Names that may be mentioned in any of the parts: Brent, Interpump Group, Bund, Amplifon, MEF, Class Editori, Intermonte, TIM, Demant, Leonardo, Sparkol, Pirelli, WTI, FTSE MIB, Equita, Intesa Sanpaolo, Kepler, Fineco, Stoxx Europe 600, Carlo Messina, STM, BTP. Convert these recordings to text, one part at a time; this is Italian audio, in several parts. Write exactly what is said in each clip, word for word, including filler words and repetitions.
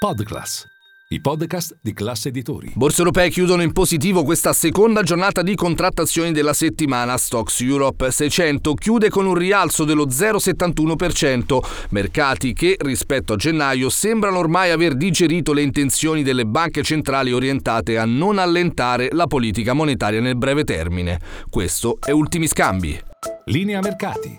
Podcast, i podcast di Class Editori. Borse europee chiudono in positivo questa seconda giornata di contrattazioni della settimana. Stoxx Europe seicento chiude con un rialzo dello zero virgola settantuno per cento, mercati che rispetto a gennaio sembrano ormai aver digerito le intenzioni delle banche centrali orientate a non allentare la politica monetaria nel breve termine. Questo è Ultimi Scambi. Linea mercati.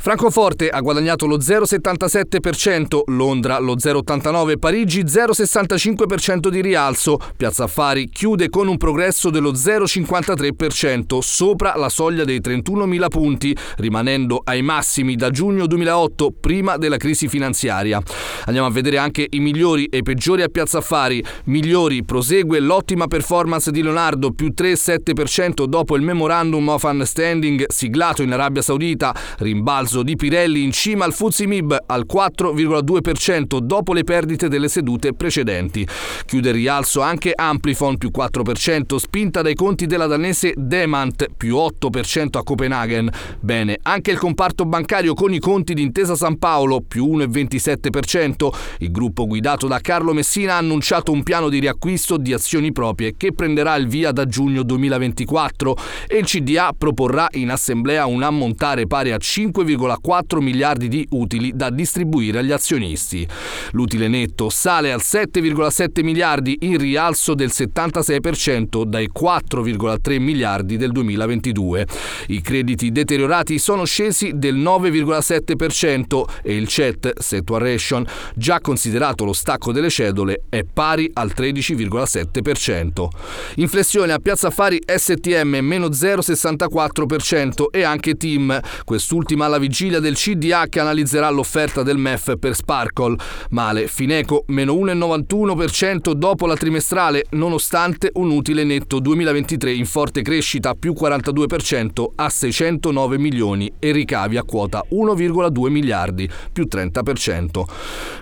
Francoforte ha guadagnato lo zero virgola settantasette per cento, Londra lo zero virgola ottantanove per cento, Parigi zero virgola sessantacinque per cento di rialzo. Piazza Affari chiude con un progresso dello zero virgola cinquantatré per cento, sopra la soglia dei trentunomila punti, rimanendo ai massimi da giugno duemilaotto, prima della crisi finanziaria. Andiamo a vedere anche i migliori e i peggiori a Piazza Affari. Migliori: prosegue l'ottima performance di Leonardo, più tre virgola sette per cento dopo il Memorandum of Understanding siglato in Arabia Saudita, rimbalzo di Pirelli in cima al F T S E M I B al quattro virgola due per cento dopo le perdite delle sedute precedenti. Chiude il rialzo anche Amplifon, più quattro per cento, spinta dai conti della danese Demant, più otto per cento a Copenaghen. Bene anche il comparto bancario con i conti di Intesa Sanpaolo, più uno virgola ventisette per cento. Il gruppo guidato da Carlo Messina ha annunciato un piano di riacquisto di azioni proprie che prenderà il via da giugno duemilaventiquattro e il C D A proporrà in assemblea un ammontare pari a cinque virgola quattro miliardi di utili da distribuire agli azionisti. L'utile netto sale al sette virgola sette miliardi, in rialzo del settantasei per cento dai quattro virgola tre miliardi del duemilaventidue. I crediti deteriorati sono scesi del nove virgola sette per cento e il C E T, Saturation, già considerato lo stacco delle cedole, è pari al tredici virgola sette per cento. Inflessione a Piazza Affari S T M, meno zero virgola sessantaquattro per cento, e anche TIM, quest'ultimo alla vigilia del C D A che analizzerà l'offerta del M E F per Sparkol. Male Fineco, meno uno virgola novantuno per cento dopo la trimestrale, nonostante un utile netto duemilaventitré in forte crescita, più quarantadue per cento a seicentonove milioni, e ricavi a quota uno virgola due miliardi, più trenta per cento.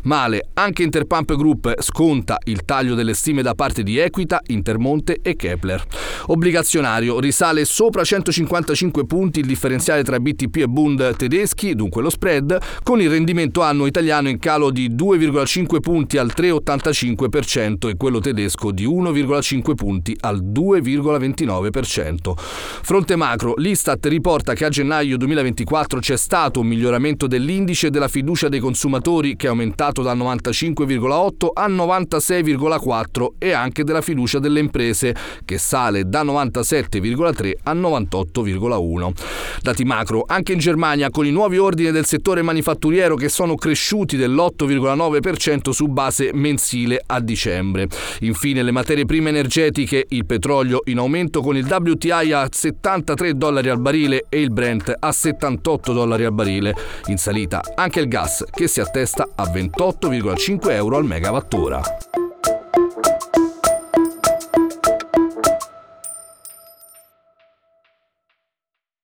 Male anche Interpump Group, sconta il taglio delle stime da parte di Equita, Intermonte e Kepler. Obbligazionario, risale sopra centocinquantacinque punti il differenziale tra B T P e Bund tedeschi, dunque lo spread, con il rendimento annuo italiano in calo di due virgola cinque punti al tre virgola ottantacinque per cento e quello tedesco di uno virgola cinque punti al due virgola ventinove per cento. Fronte macro, l'Istat riporta che a gennaio duemilaventiquattro c'è stato un miglioramento dell'indice della fiducia dei consumatori, che è aumentato da novantacinque virgola otto a novantasei virgola quattro, e anche della fiducia delle imprese, che sale da novantasette virgola tre a novantotto virgola uno. Dati macro anche in Germania, con i nuovi ordini del settore manifatturiero che sono cresciuti dell'otto virgola nove per cento su base mensile a dicembre. Infine le materie prime energetiche, il petrolio in aumento con il W T I a settantatré dollari al barile e il Brent a settantotto dollari al barile. In salita anche il gas, che si attesta a ventotto virgola cinque euro al megawattora.